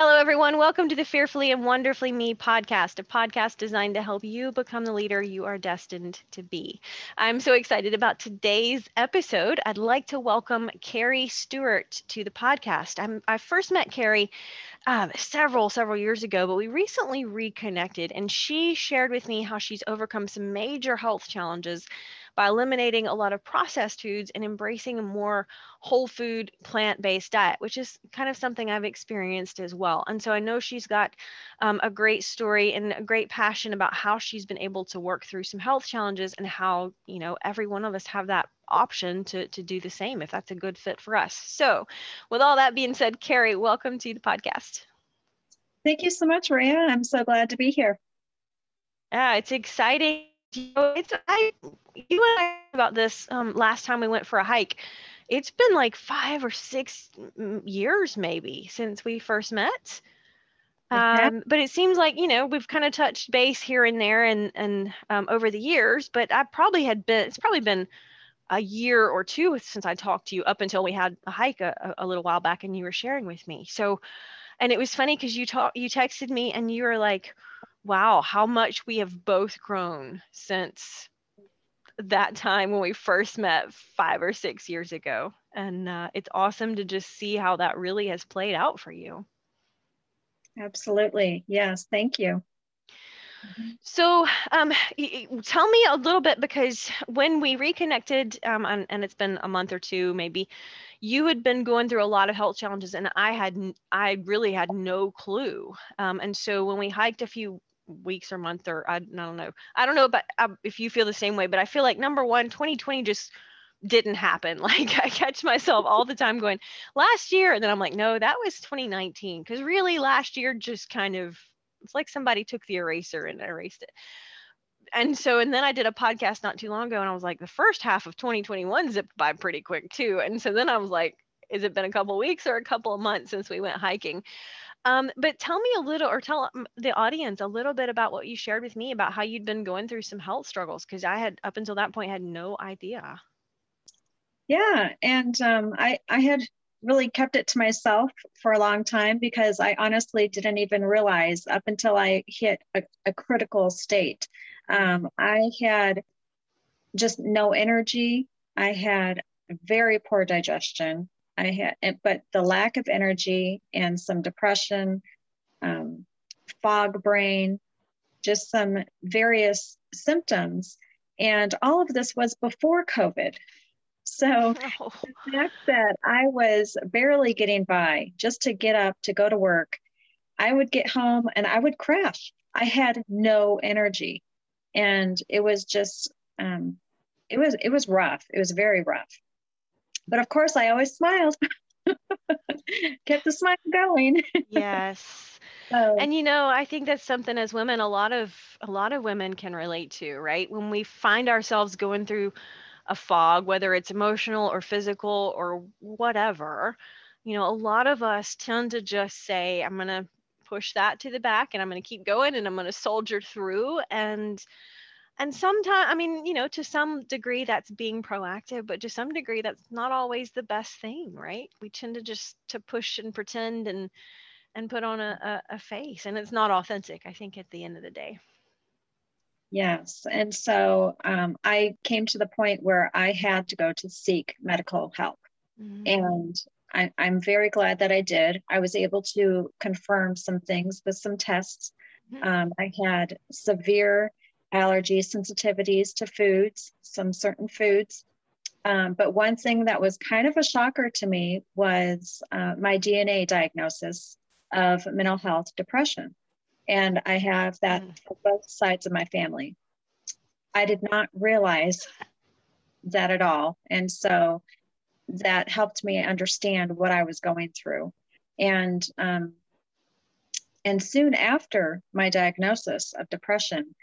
Hello, everyone. Welcome to the Fearfully and Wonderfully Me podcast, a podcast designed to help you become the leader you are destined to be. I'm so excited about today's episode. I'd like to welcome Carrie Stewart to the podcast. I first met Carrie several years ago, but we recently reconnected, and she shared with me how she's overcome some major health challenges by eliminating a lot of processed foods and embracing a more whole food, plant-based diet, which is kind of something I've experienced as well. And so I know she's got a great story and a great passion about how she's been able to work through some health challenges and how, you know, every one of us have that option to do the same if that's a good fit for us. So with all that being said, Carrie, welcome to the podcast. Thank you so much, Ria. I'm so glad to be here. Yeah, it's exciting. You and I talked about this last time we went for a hike. It's been like 5 or 6 years maybe since we first met. But it seems like, you know, we've kind of touched base here and there and over the years, but it's probably been a year or two since I talked to you up until we had a hike a little while back and you were sharing with me. So, and it was funny because you texted me and you were like, wow, how much we have both grown since that time when we first met 5 or 6 years ago. And it's awesome to just see how that really has played out for you. Absolutely. Yes. Thank you. So tell me a little bit, because when we reconnected, and it's been a month or two, maybe, you had been going through a lot of health challenges and I really had no clue. And so when we hiked a few weeks or month, or I don't know about if you feel the same way, but I feel like, number one, 2020 just didn't happen. Like, I catch myself all the time going last year, and then I'm like, no, that was 2019, because really last year just kind of, it's like somebody took the eraser and erased it. And then I did a podcast not too long ago, and I was like, the first half of 2021 zipped by pretty quick too. And so then I was like, is it been a couple of weeks or a couple of months since we went hiking? But tell me tell the audience a little bit about what you shared with me about how you'd been going through some health struggles, because I had, up until that point, had no idea. Yeah. And I had really kept it to myself for a long time, because I honestly didn't even realize up until I hit a critical state. I had just no energy. I had very poor digestion. But the lack of energy and some depression, fog brain, just some various symptoms. And all of this was before COVID. So the fact that I was barely getting by just to get up, to go to work, I would get home and I would crash. I had no energy. And it was just, it was rough. It was very rough. But of course, I always smiled, kept the smile going. Yes. And, you know, I think that's something as women, a lot of women can relate to, right? When we find ourselves going through a fog, whether it's emotional or physical or whatever, you know, a lot of us tend to just say, I'm going to push that to the back and I'm going to keep going and I'm going to soldier through. And sometimes, I mean, you know, to some degree that's being proactive, but to some degree that's not always the best thing, right? We tend to just to push and pretend and put on a face, and it's not authentic, I think, at the end of the day. Yes. And so I came to the point where I had to go to seek medical help. Mm-hmm. And I'm very glad that I did. I was able to confirm some things with some tests. Mm-hmm. I had severe allergy sensitivities to foods, some certain foods. But one thing that was kind of a shocker to me was my DNA diagnosis of mental health depression. And I have that for both sides of my family. I did not realize that at all. And so that helped me understand what I was going through. And soon after my diagnosis of depression,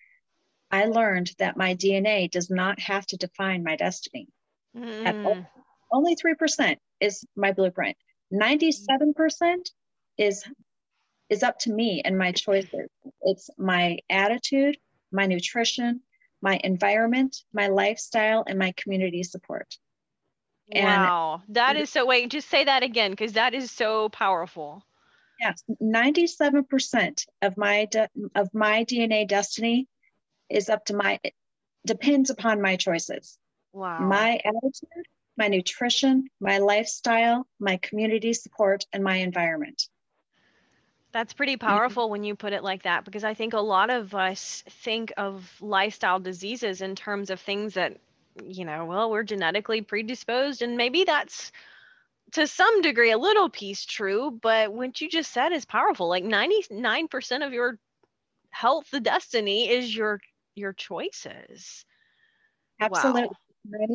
I learned that my DNA does not have to define my destiny. Mm. Only 3% is my blueprint. 97% is up to me and my choices. It's my attitude, my nutrition, my environment, my lifestyle, and my community support. Wow. That is so, wait, just say that again, because that is so powerful. Yes, 97% of my DNA destiny is depends upon my choices. Wow. My attitude, my nutrition, my lifestyle, my community support, and my environment. That's pretty powerful when you put it like that, because I think a lot of us think of lifestyle diseases in terms of things that, you know, well, we're genetically predisposed, and maybe that's to some degree a little piece true, but what you just said is powerful. Like 99% of your health, the destiny is your choices. Absolutely. Wow.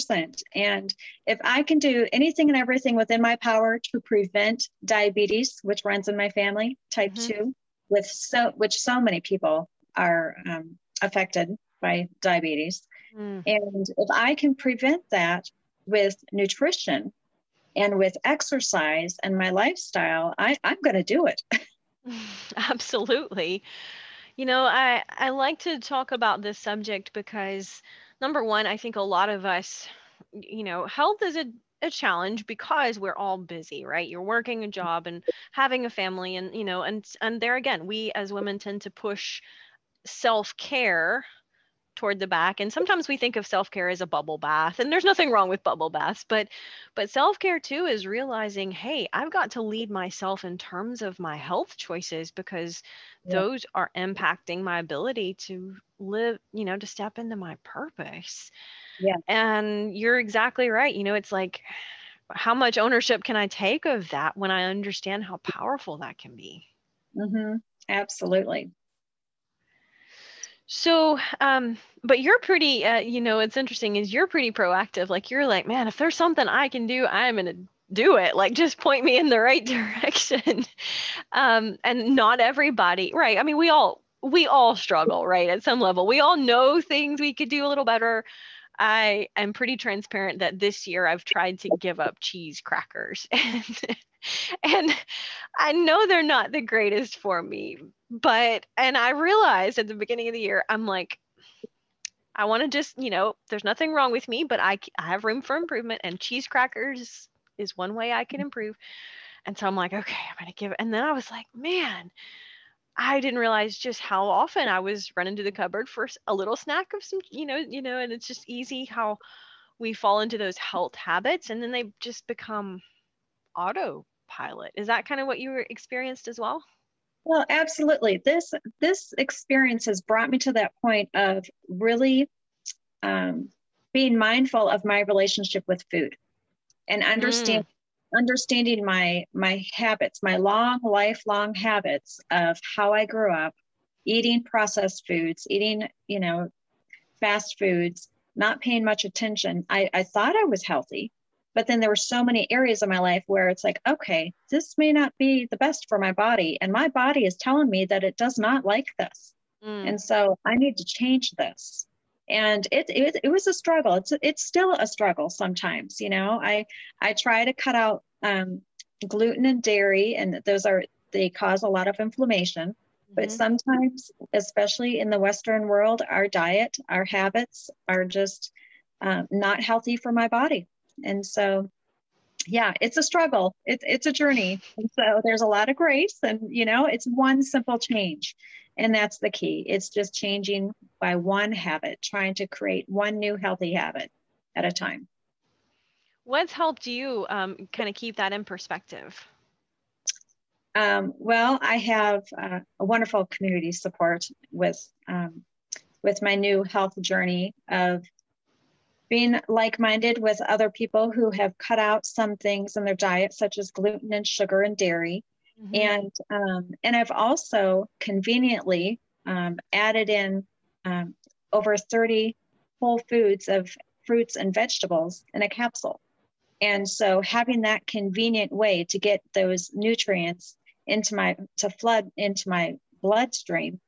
97%. And if I can do anything and everything within my power to prevent diabetes, which runs in my family, type 2, which so many people are affected by diabetes. Mm. And if I can prevent that with nutrition and with exercise and my lifestyle, I'm going to do it. Absolutely. You know, I like to talk about this subject because number one, I think a lot of us, you know, health is a challenge because we're all busy, right? You're working a job and having a family and, you know, and there again, we as women tend to push self-care toward the back. And sometimes we think of self-care as a bubble bath, and there's nothing wrong with bubble baths, but self-care too is realizing, hey, I've got to lead myself in terms of my health choices, because those are impacting my ability to live, you know, to step into my purpose. Yeah. And you're exactly right. You know, it's like, how much ownership can I take of that when I understand how powerful that can be? Mm-hmm. Absolutely. So, but you're pretty, you know, it's interesting is you're pretty proactive. Like you're like, man, if there's something I can do, I'm going to do it. Like, just point me in the right direction. And not everybody, right. I mean, we all struggle, right. At some level, we all know things we could do a little better. I am pretty transparent that this year I've tried to give up cheese crackers and I know they're not the greatest for me, and I realized at the beginning of the year, I'm like, I want to just, you know, there's nothing wrong with me, but I have room for improvement, and cheese crackers is one way I can improve. And so I'm like, okay, I'm going to give it. And then I was like, man, I didn't realize just how often I was running to the cupboard for a little snack of some, you know, and it's just easy how we fall into those health habits and then they just become autopilot. Is that kind of what you experienced as well? Well, absolutely. This experience has brought me to that point of really being mindful of my relationship with food and understanding my habits, my lifelong habits of how I grew up, eating processed foods, eating, you know, fast foods, not paying much attention. I thought I was healthy. But then there were so many areas of my life where it's like, okay, this may not be the best for my body. And my body is telling me that it does not like this. Mm. And so I need to change this. And it was a struggle. It's still a struggle sometimes, you know, I try to cut out gluten and dairy, and they cause a lot of inflammation. But sometimes, especially in the Western world, our diet, our habits are just not healthy for my body. And so, yeah, it's a struggle. It's a journey. And so there's a lot of grace, and, you know, it's one simple change. And that's the key. It's just changing by one habit, trying to create one new healthy habit at a time. What's helped you kind of keep that in perspective? Well, I have a wonderful community support with my new health journey of being like-minded with other people who have cut out some things in their diet, such as gluten and sugar and dairy. Mm-hmm. And I've also conveniently added in over 30 whole foods of fruits and vegetables in a capsule. And so having that convenient way to get those nutrients to flood into my bloodstream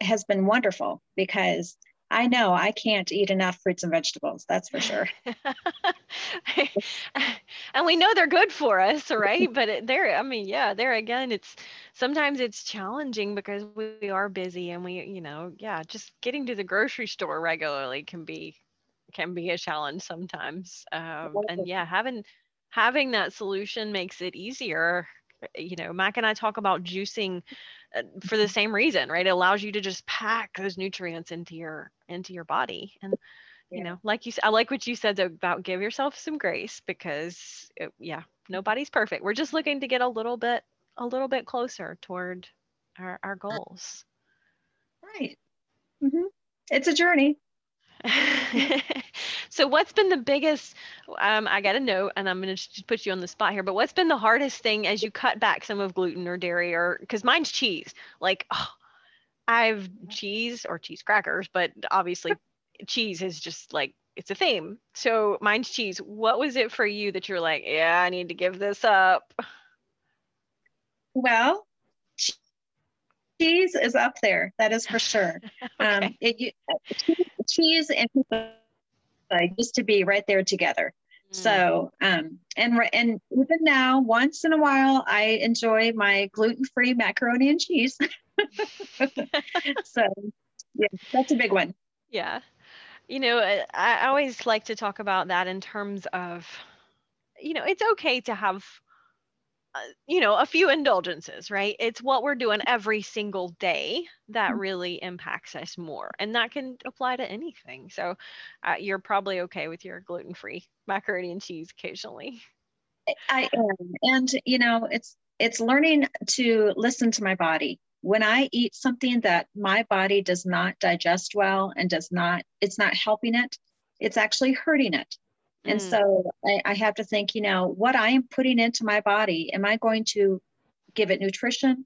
has been wonderful, because I know I can't eat enough fruits and vegetables. That's for sure. And we know they're good for us, right? But there again, sometimes it's challenging because we are busy, and just getting to the grocery store regularly can be a challenge sometimes. And having that solution makes it easier you know, Mike and I talk about juicing for the same reason, right? It allows you to just pack those nutrients into your body. And, you know, like you said, I like what you said about give yourself some grace, because nobody's perfect. We're just looking to get a little bit closer toward our goals. Right. Mm-hmm. It's a journey. So what's been the biggest, I got a note and I'm going to put you on the spot here, but what's been the hardest thing as you cut back some of gluten or dairy, or, because mine's cheese, like, I've cheese or cheese crackers, but obviously cheese is just like, it's a theme. So mine's cheese. What was it for you that you're like, yeah, I need to give this up? Well, cheese is up there. That is for sure. Okay. Cheese and pizza used to be right there together. Mm. So, and even now, once in a while, I enjoy my gluten-free macaroni and cheese. So yeah, that's a big one. Yeah. You know, I always like to talk about that in terms of, you know, it's okay to have a few indulgences, right? It's what we're doing every single day that really impacts us more. And that can apply to anything. So you're probably okay with your gluten-free macaroni and cheese occasionally. I am. And, you know, it's learning to listen to my body. When I eat something that my body does not digest well and it's not helping it, it's actually hurting it. And so I have to think, you know, what I am putting into my body, am I going to give it nutrition,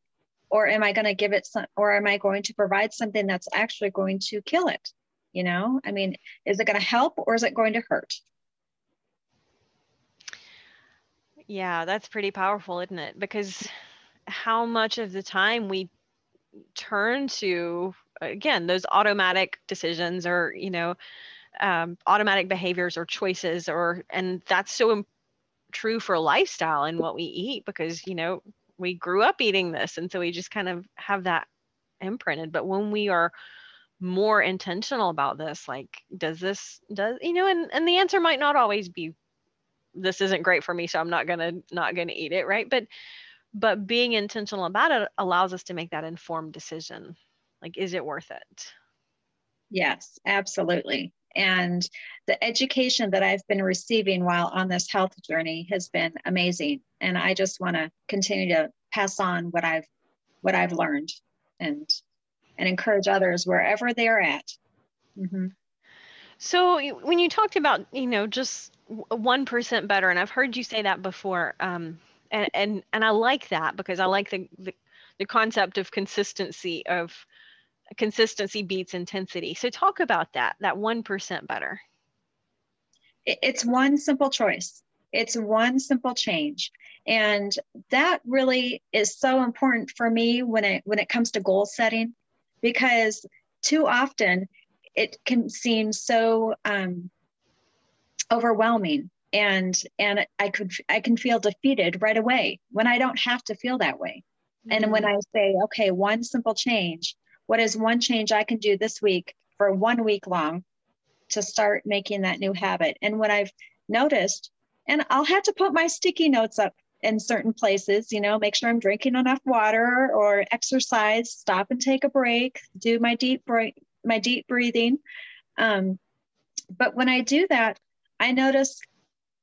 or am I going to give it some, or am I going to provide something that's actually going to kill it? You know, I mean, is it going to help or is it going to hurt? Yeah, that's pretty powerful, isn't it? Because how much of the time we turn to, again, those automatic decisions, or, you know, automatic behaviors or choices, and that's so true for lifestyle and what we eat, because, you know, we grew up eating this. And so we just kind of have that imprinted. But when we are more intentional about this, like, and the answer might not always be, this isn't great for me, so I'm not going to eat it. Right. But being intentional about it allows us to make that informed decision. Like, is it worth it? Yes, absolutely. And the education that I've been receiving while on this health journey has been amazing. And I just want to continue to pass on what I've learned and encourage others wherever they are at. Mm-hmm. So when you talked about, you know, just 1% better, and I've heard you say that before. And I like that, because I like the concept of consistency of, consistency beats intensity. So talk about that 1% better. It's one simple choice. It's one simple change. And that really is so important for me when it comes to goal setting, because too often it can seem so overwhelming, and I can feel defeated right away, when I don't have to feel that way. Mm-hmm. And when I say, okay, one simple change, what is one change I can do this week for 1 week long to start making that new habit? And what I've noticed, and I'll have to put my sticky notes up in certain places, you know, make sure I'm drinking enough water or exercise, stop and take a break, do my deep breathing. But when I do that, I notice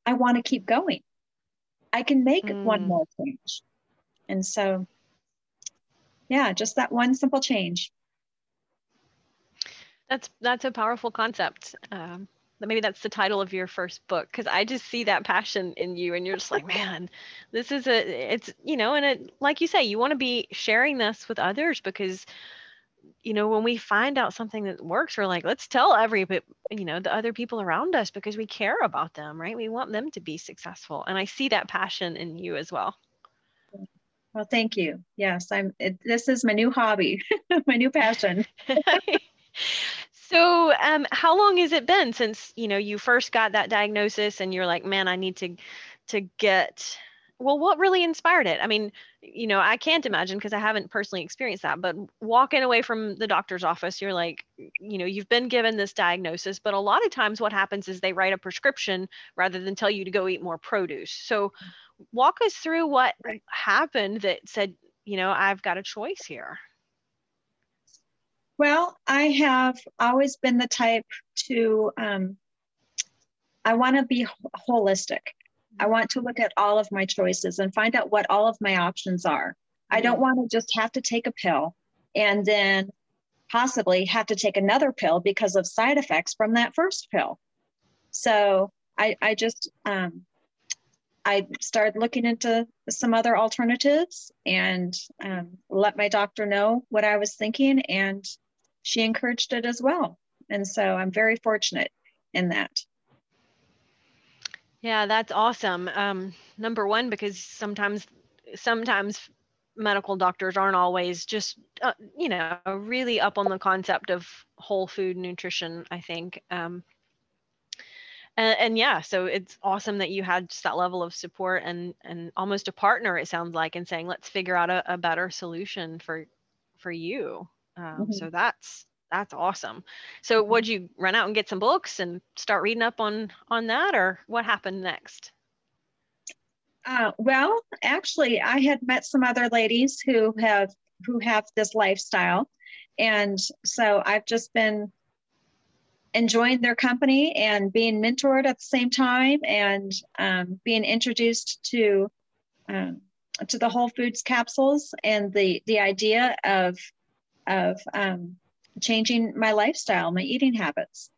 I want to keep going. I can make one more change. And so, yeah, just that one simple change. That's a powerful concept. Maybe that's the title of your first book, because I just see that passion in you, and you're just like, man, like you say, you want to be sharing this with others, because, you know, when we find out something that works, we're like, let's tell the other people around us, because we care about them, right? We want them to be successful. And I see that passion in you as well. Well, thank you. Yes, this is my new hobby, my new passion. So how long has it been since, you know, you first got that diagnosis and you're like, man, I need to get, well, what really inspired it? I mean, you know, I can't imagine, because I haven't personally experienced that, but walking away from the doctor's office, you're like, you know, you've been given this diagnosis, but a lot of times what happens is they write a prescription rather than tell you to go eat more produce. So walk us through what happened that said, you know, I've got a choice here. Well, I have always been the type to, I want to be holistic. I want to look at all of my choices and find out what all of my options are. I don't want to just have to take a pill and then possibly have to take another pill because of side effects from that first pill. So I just, I started looking into some other alternatives and let my doctor know what I was thinking, and she encouraged it as well. And so I'm very fortunate in that. Yeah, that's awesome. Number one, because sometimes medical doctors aren't always just, you know, really up on the concept of whole food nutrition, I think. And yeah, so it's awesome that you had just that level of support and almost a partner, it sounds like, in saying, let's figure out a better solution for you. So that's awesome. So would you run out and get some books and start reading up on that, or what happened next? Well, actually, I had met some other ladies who have this lifestyle. And so I've just been enjoying their company and being mentored at the same time, and being introduced to the Whole Foods capsules and the idea of changing my lifestyle, my eating habits.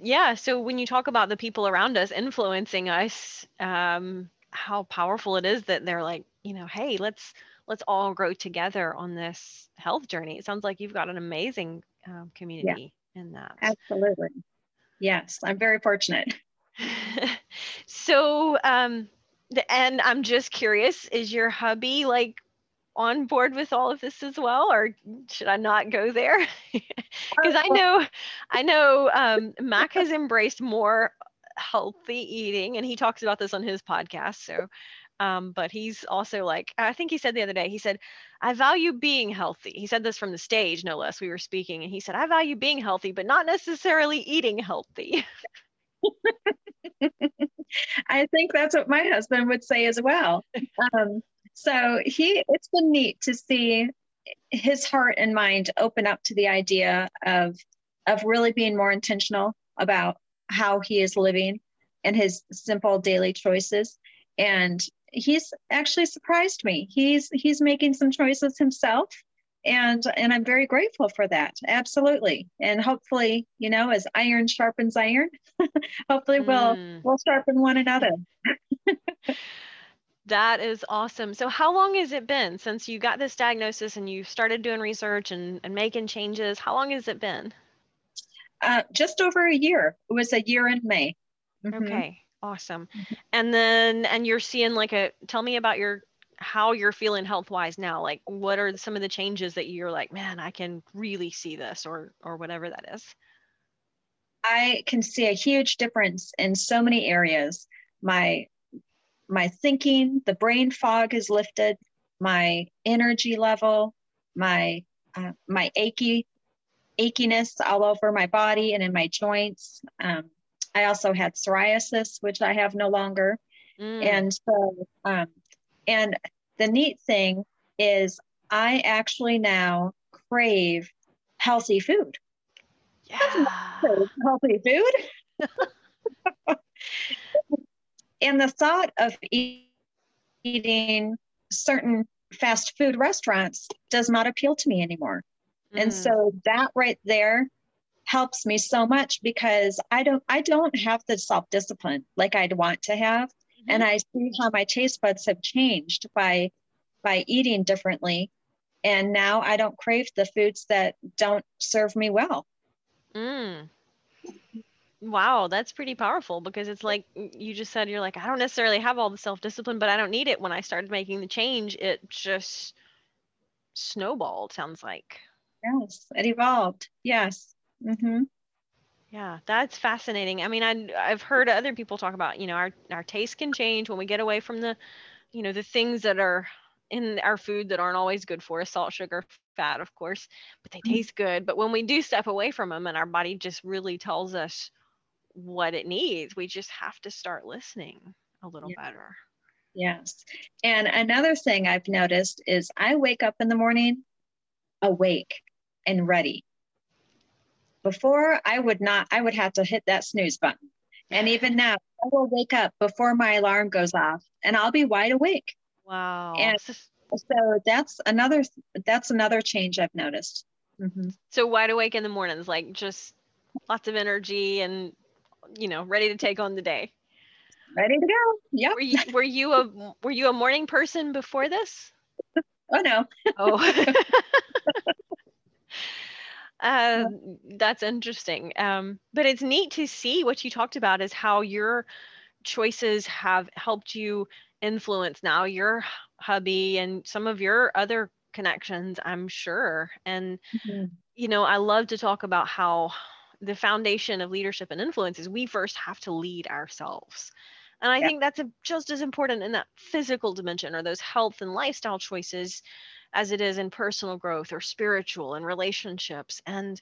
Yeah. So when you talk about the people around us influencing us, how powerful it is that they're like, you know, hey, let's all grow together on this health journey. It sounds like you've got an amazing community in that. Absolutely. Yes. I'm very fortunate. So, and I'm just curious, is your hubby like on board with all of this as well, or should I not go there? Because I know Mac has embraced more healthy eating, and he talks about this on his podcast. So, but he's also like, I think he said the other day, he said, I value being healthy. He said this from the stage, no less. We were speaking, and he said, I value being healthy, but not necessarily eating healthy. I think that's what my husband would say as well. So it's been neat to see his heart and mind open up to the idea of really being more intentional about how he is living and his simple daily choices. And he's actually surprised me. He's making some choices himself, and I'm very grateful for that. Absolutely. And hopefully, you know, as iron sharpens iron, hopefully we'll sharpen one another. That is awesome. So how long has it been since you got this diagnosis and you started doing research and making changes? How long has it been? Just over a year. It was a year in May. Mm-hmm. Okay. Awesome. And you're seeing tell me about how you're feeling health-wise now. Like, what are some of the changes that you're like, man, I can really see this, or whatever that is? I can see a huge difference in so many areas. My thinking, the brain fog is lifted, my energy level, my achiness all over my body and in my joints. I also had psoriasis, which I have no longer. And so, and the neat thing is I actually now crave healthy food. Yeah. That's not healthy food. And the thought of eating certain fast food restaurants does not appeal to me anymore. And so that right there helps me so much, because I don't have the self-discipline like I'd want to have. And I see how my taste buds have changed by eating differently. And now I don't crave the foods that don't serve me well. Wow, that's pretty powerful, because it's like you just said, you're like, I don't necessarily have all the self-discipline, but I don't need it. When I started making the change, it just snowballed, sounds like. Yes, it evolved. Yes. Mm-hmm. Yeah, that's fascinating. I mean, I've heard other people talk about, you know, our taste can change when we get away from the, you know, the things that are in our food that aren't always good for us, salt, sugar, fat, of course, but they taste good. But when we do step away from them and our body just really tells us what it needs, we just have to start listening. a little better. Yes. And another thing I've noticed is I wake up in the morning awake and ready. Before I would have to hit that snooze button. And even now I will wake up before my alarm goes off and I'll be wide awake. Wow. And so that's another change I've noticed. Mm-hmm. So wide awake in the mornings, like just lots of energy and, you know, ready to take on the day. Ready to go. Yep. Were you a morning person before this? Oh no. Oh. That's interesting. But it's neat to see what you talked about is how your choices have helped you influence now your hubby and some of your other connections, I'm sure. And, mm-hmm. you know, I love to talk about how the foundation of leadership and influence is we first have to lead ourselves. And I think that's just as important in that physical dimension or those health and lifestyle choices as it is in personal growth or spiritual and relationships. And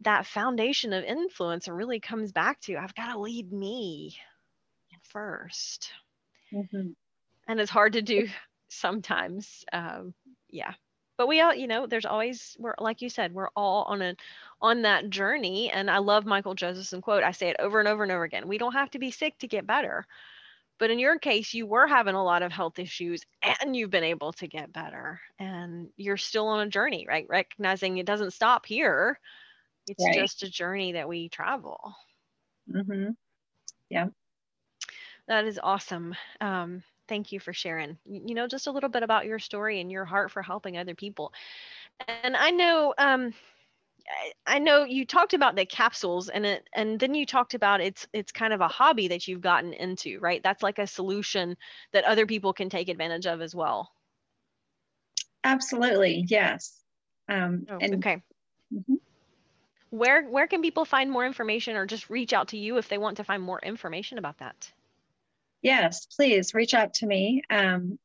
that foundation of influence really comes back to, I've got to lead me first. Mm-hmm. And it's hard to do sometimes. But we all, you know, there's always, we're, like you said, we're all on that journey. And I love Michael Josephson quote. I say it over and over and over again. We don't have to be sick to get better. But in your case, you were having a lot of health issues and you've been able to get better and you're still on a journey, right? Recognizing it doesn't stop here. It's just a journey that we travel. Mm-hmm. Yeah. That is awesome. Thank you for sharing, you know, just a little bit about your story and your heart for helping other people. And I know you talked about the capsules and then you talked about it's kind of a hobby that you've gotten into, right? That's like a solution that other people can take advantage of as well. Absolutely. Yes. Okay. Mm-hmm. Where can people find more information or just reach out to you if they want to find more information about that? Yes, please reach out to me.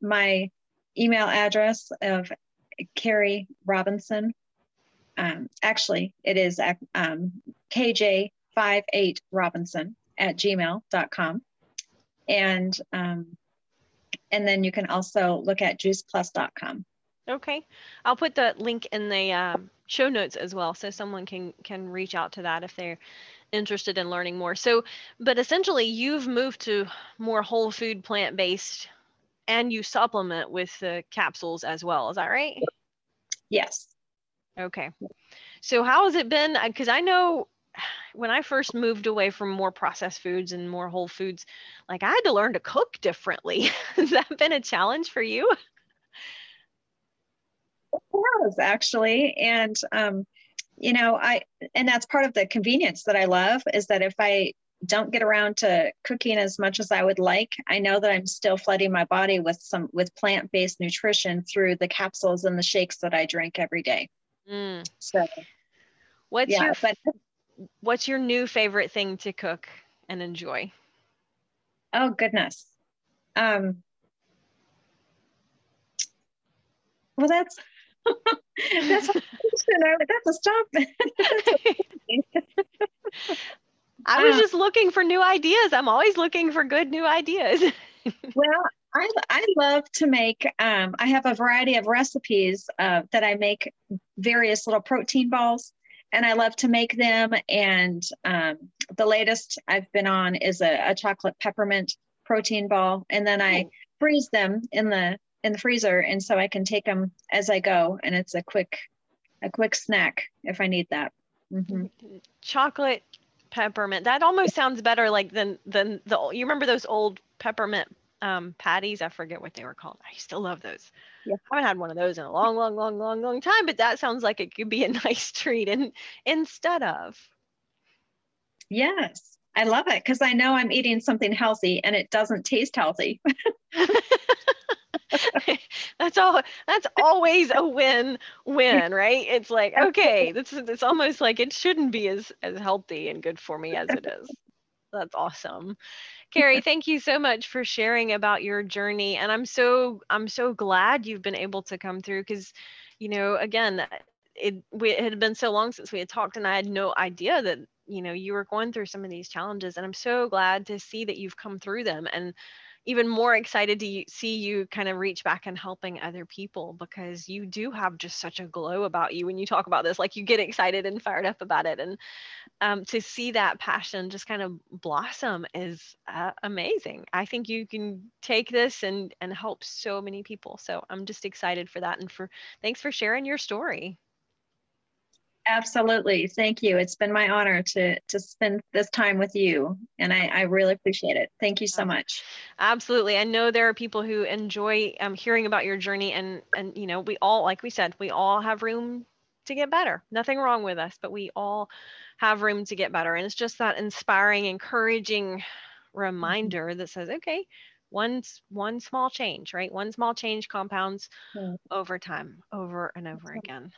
My email address of Carrie Robinson. Actually, it is KJ58Robinson@gmail.com. And then you can also look at juiceplus.com. Okay. I'll put the link in the show notes as well. So someone can reach out to that if they're interested in learning more. So, but essentially you've moved to more whole food, plant-based, and you supplement with the capsules as well. Is that right? Yes. Okay. So how has it been? Because I know when I first moved away from more processed foods and more whole foods, like I had to learn to cook differently. Has that been a challenge for you? It has, actually. And, you know, and that's part of the convenience that I love is that if I don't get around to cooking as much as I would like, I know that I'm still flooding my body with plant-based nutrition through the capsules and the shakes that I drink every day. Mm. So, what's your new favorite thing to cook and enjoy? Oh goodness. Well, that's a stop. I was just looking for new ideas. I'm always looking for good new ideas. Well, I love to make, I have a variety of recipes that I make various little protein balls and I love to make them. And the latest I've been on is a chocolate peppermint protein ball. And then I freeze them in the freezer. And so I can take them as I go. And it's a quick snack if I need that. Mm-hmm. Chocolate peppermint. That almost sounds better like than you remember those old peppermint patties. I forget what they were called. I used to love those. Yeah. I haven't had one of those in a long time, but that sounds like it could be a nice treat instead of. Yes. I love it because I know I'm eating something healthy and it doesn't taste healthy. That's always a win, right? It's like, okay, it's almost like it shouldn't be as healthy and good for me as it is. That's awesome. Carrie, thank you so much for sharing about your journey. And I'm so glad you've been able to come through because, you know, again, it had been so long since we had talked and I had no idea that, you know, you were going through some of these challenges and I'm so glad to see that you've come through them and, even more excited to see you kind of reach back and helping other people, because you do have just such a glow about you when you talk about this. Like, you get excited and fired up about it. And to see that passion just kind of blossom is amazing. I think you can take this and help so many people. So I'm just excited for that. And thanks for sharing your story. Absolutely. Thank you. It's been my honor to spend this time with you. And I really appreciate it. Thank you so much. Absolutely. I know there are people who enjoy hearing about your journey. And, you know, we all, like we said, we all have room to get better. Nothing wrong with us, but we all have room to get better. And it's just that inspiring, encouraging reminder that says, okay, one small change, right? One small change compounds over time, over and over again.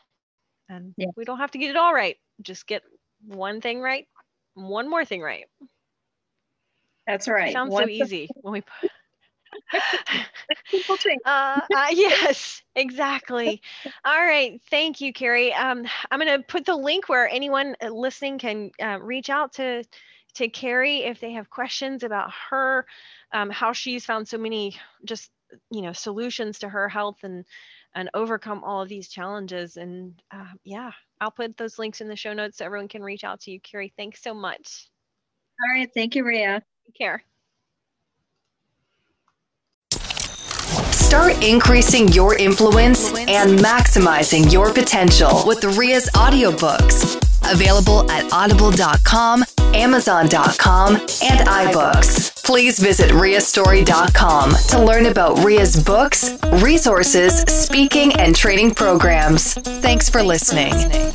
And we don't have to get it all right. Just get one thing right, one more thing right. That's right. It sounds so easy when we put yes, exactly. All right. Thank you, Carrie. I'm going to put the link where anyone listening can reach out to Carrie if they have questions about her, how she's found so many just, you know, solutions to her health and overcome all of these challenges. And I'll put those links in the show notes so everyone can reach out to you. Carrie, thanks so much. All right. Thank you, Ria. Take care. Start increasing your influence and maximizing your potential with Ria's audiobooks. Available at audible.com, amazon.com, and iBooks. Please visit riastory.com to learn about Ria's books, resources, speaking, and training programs. Thanks for listening.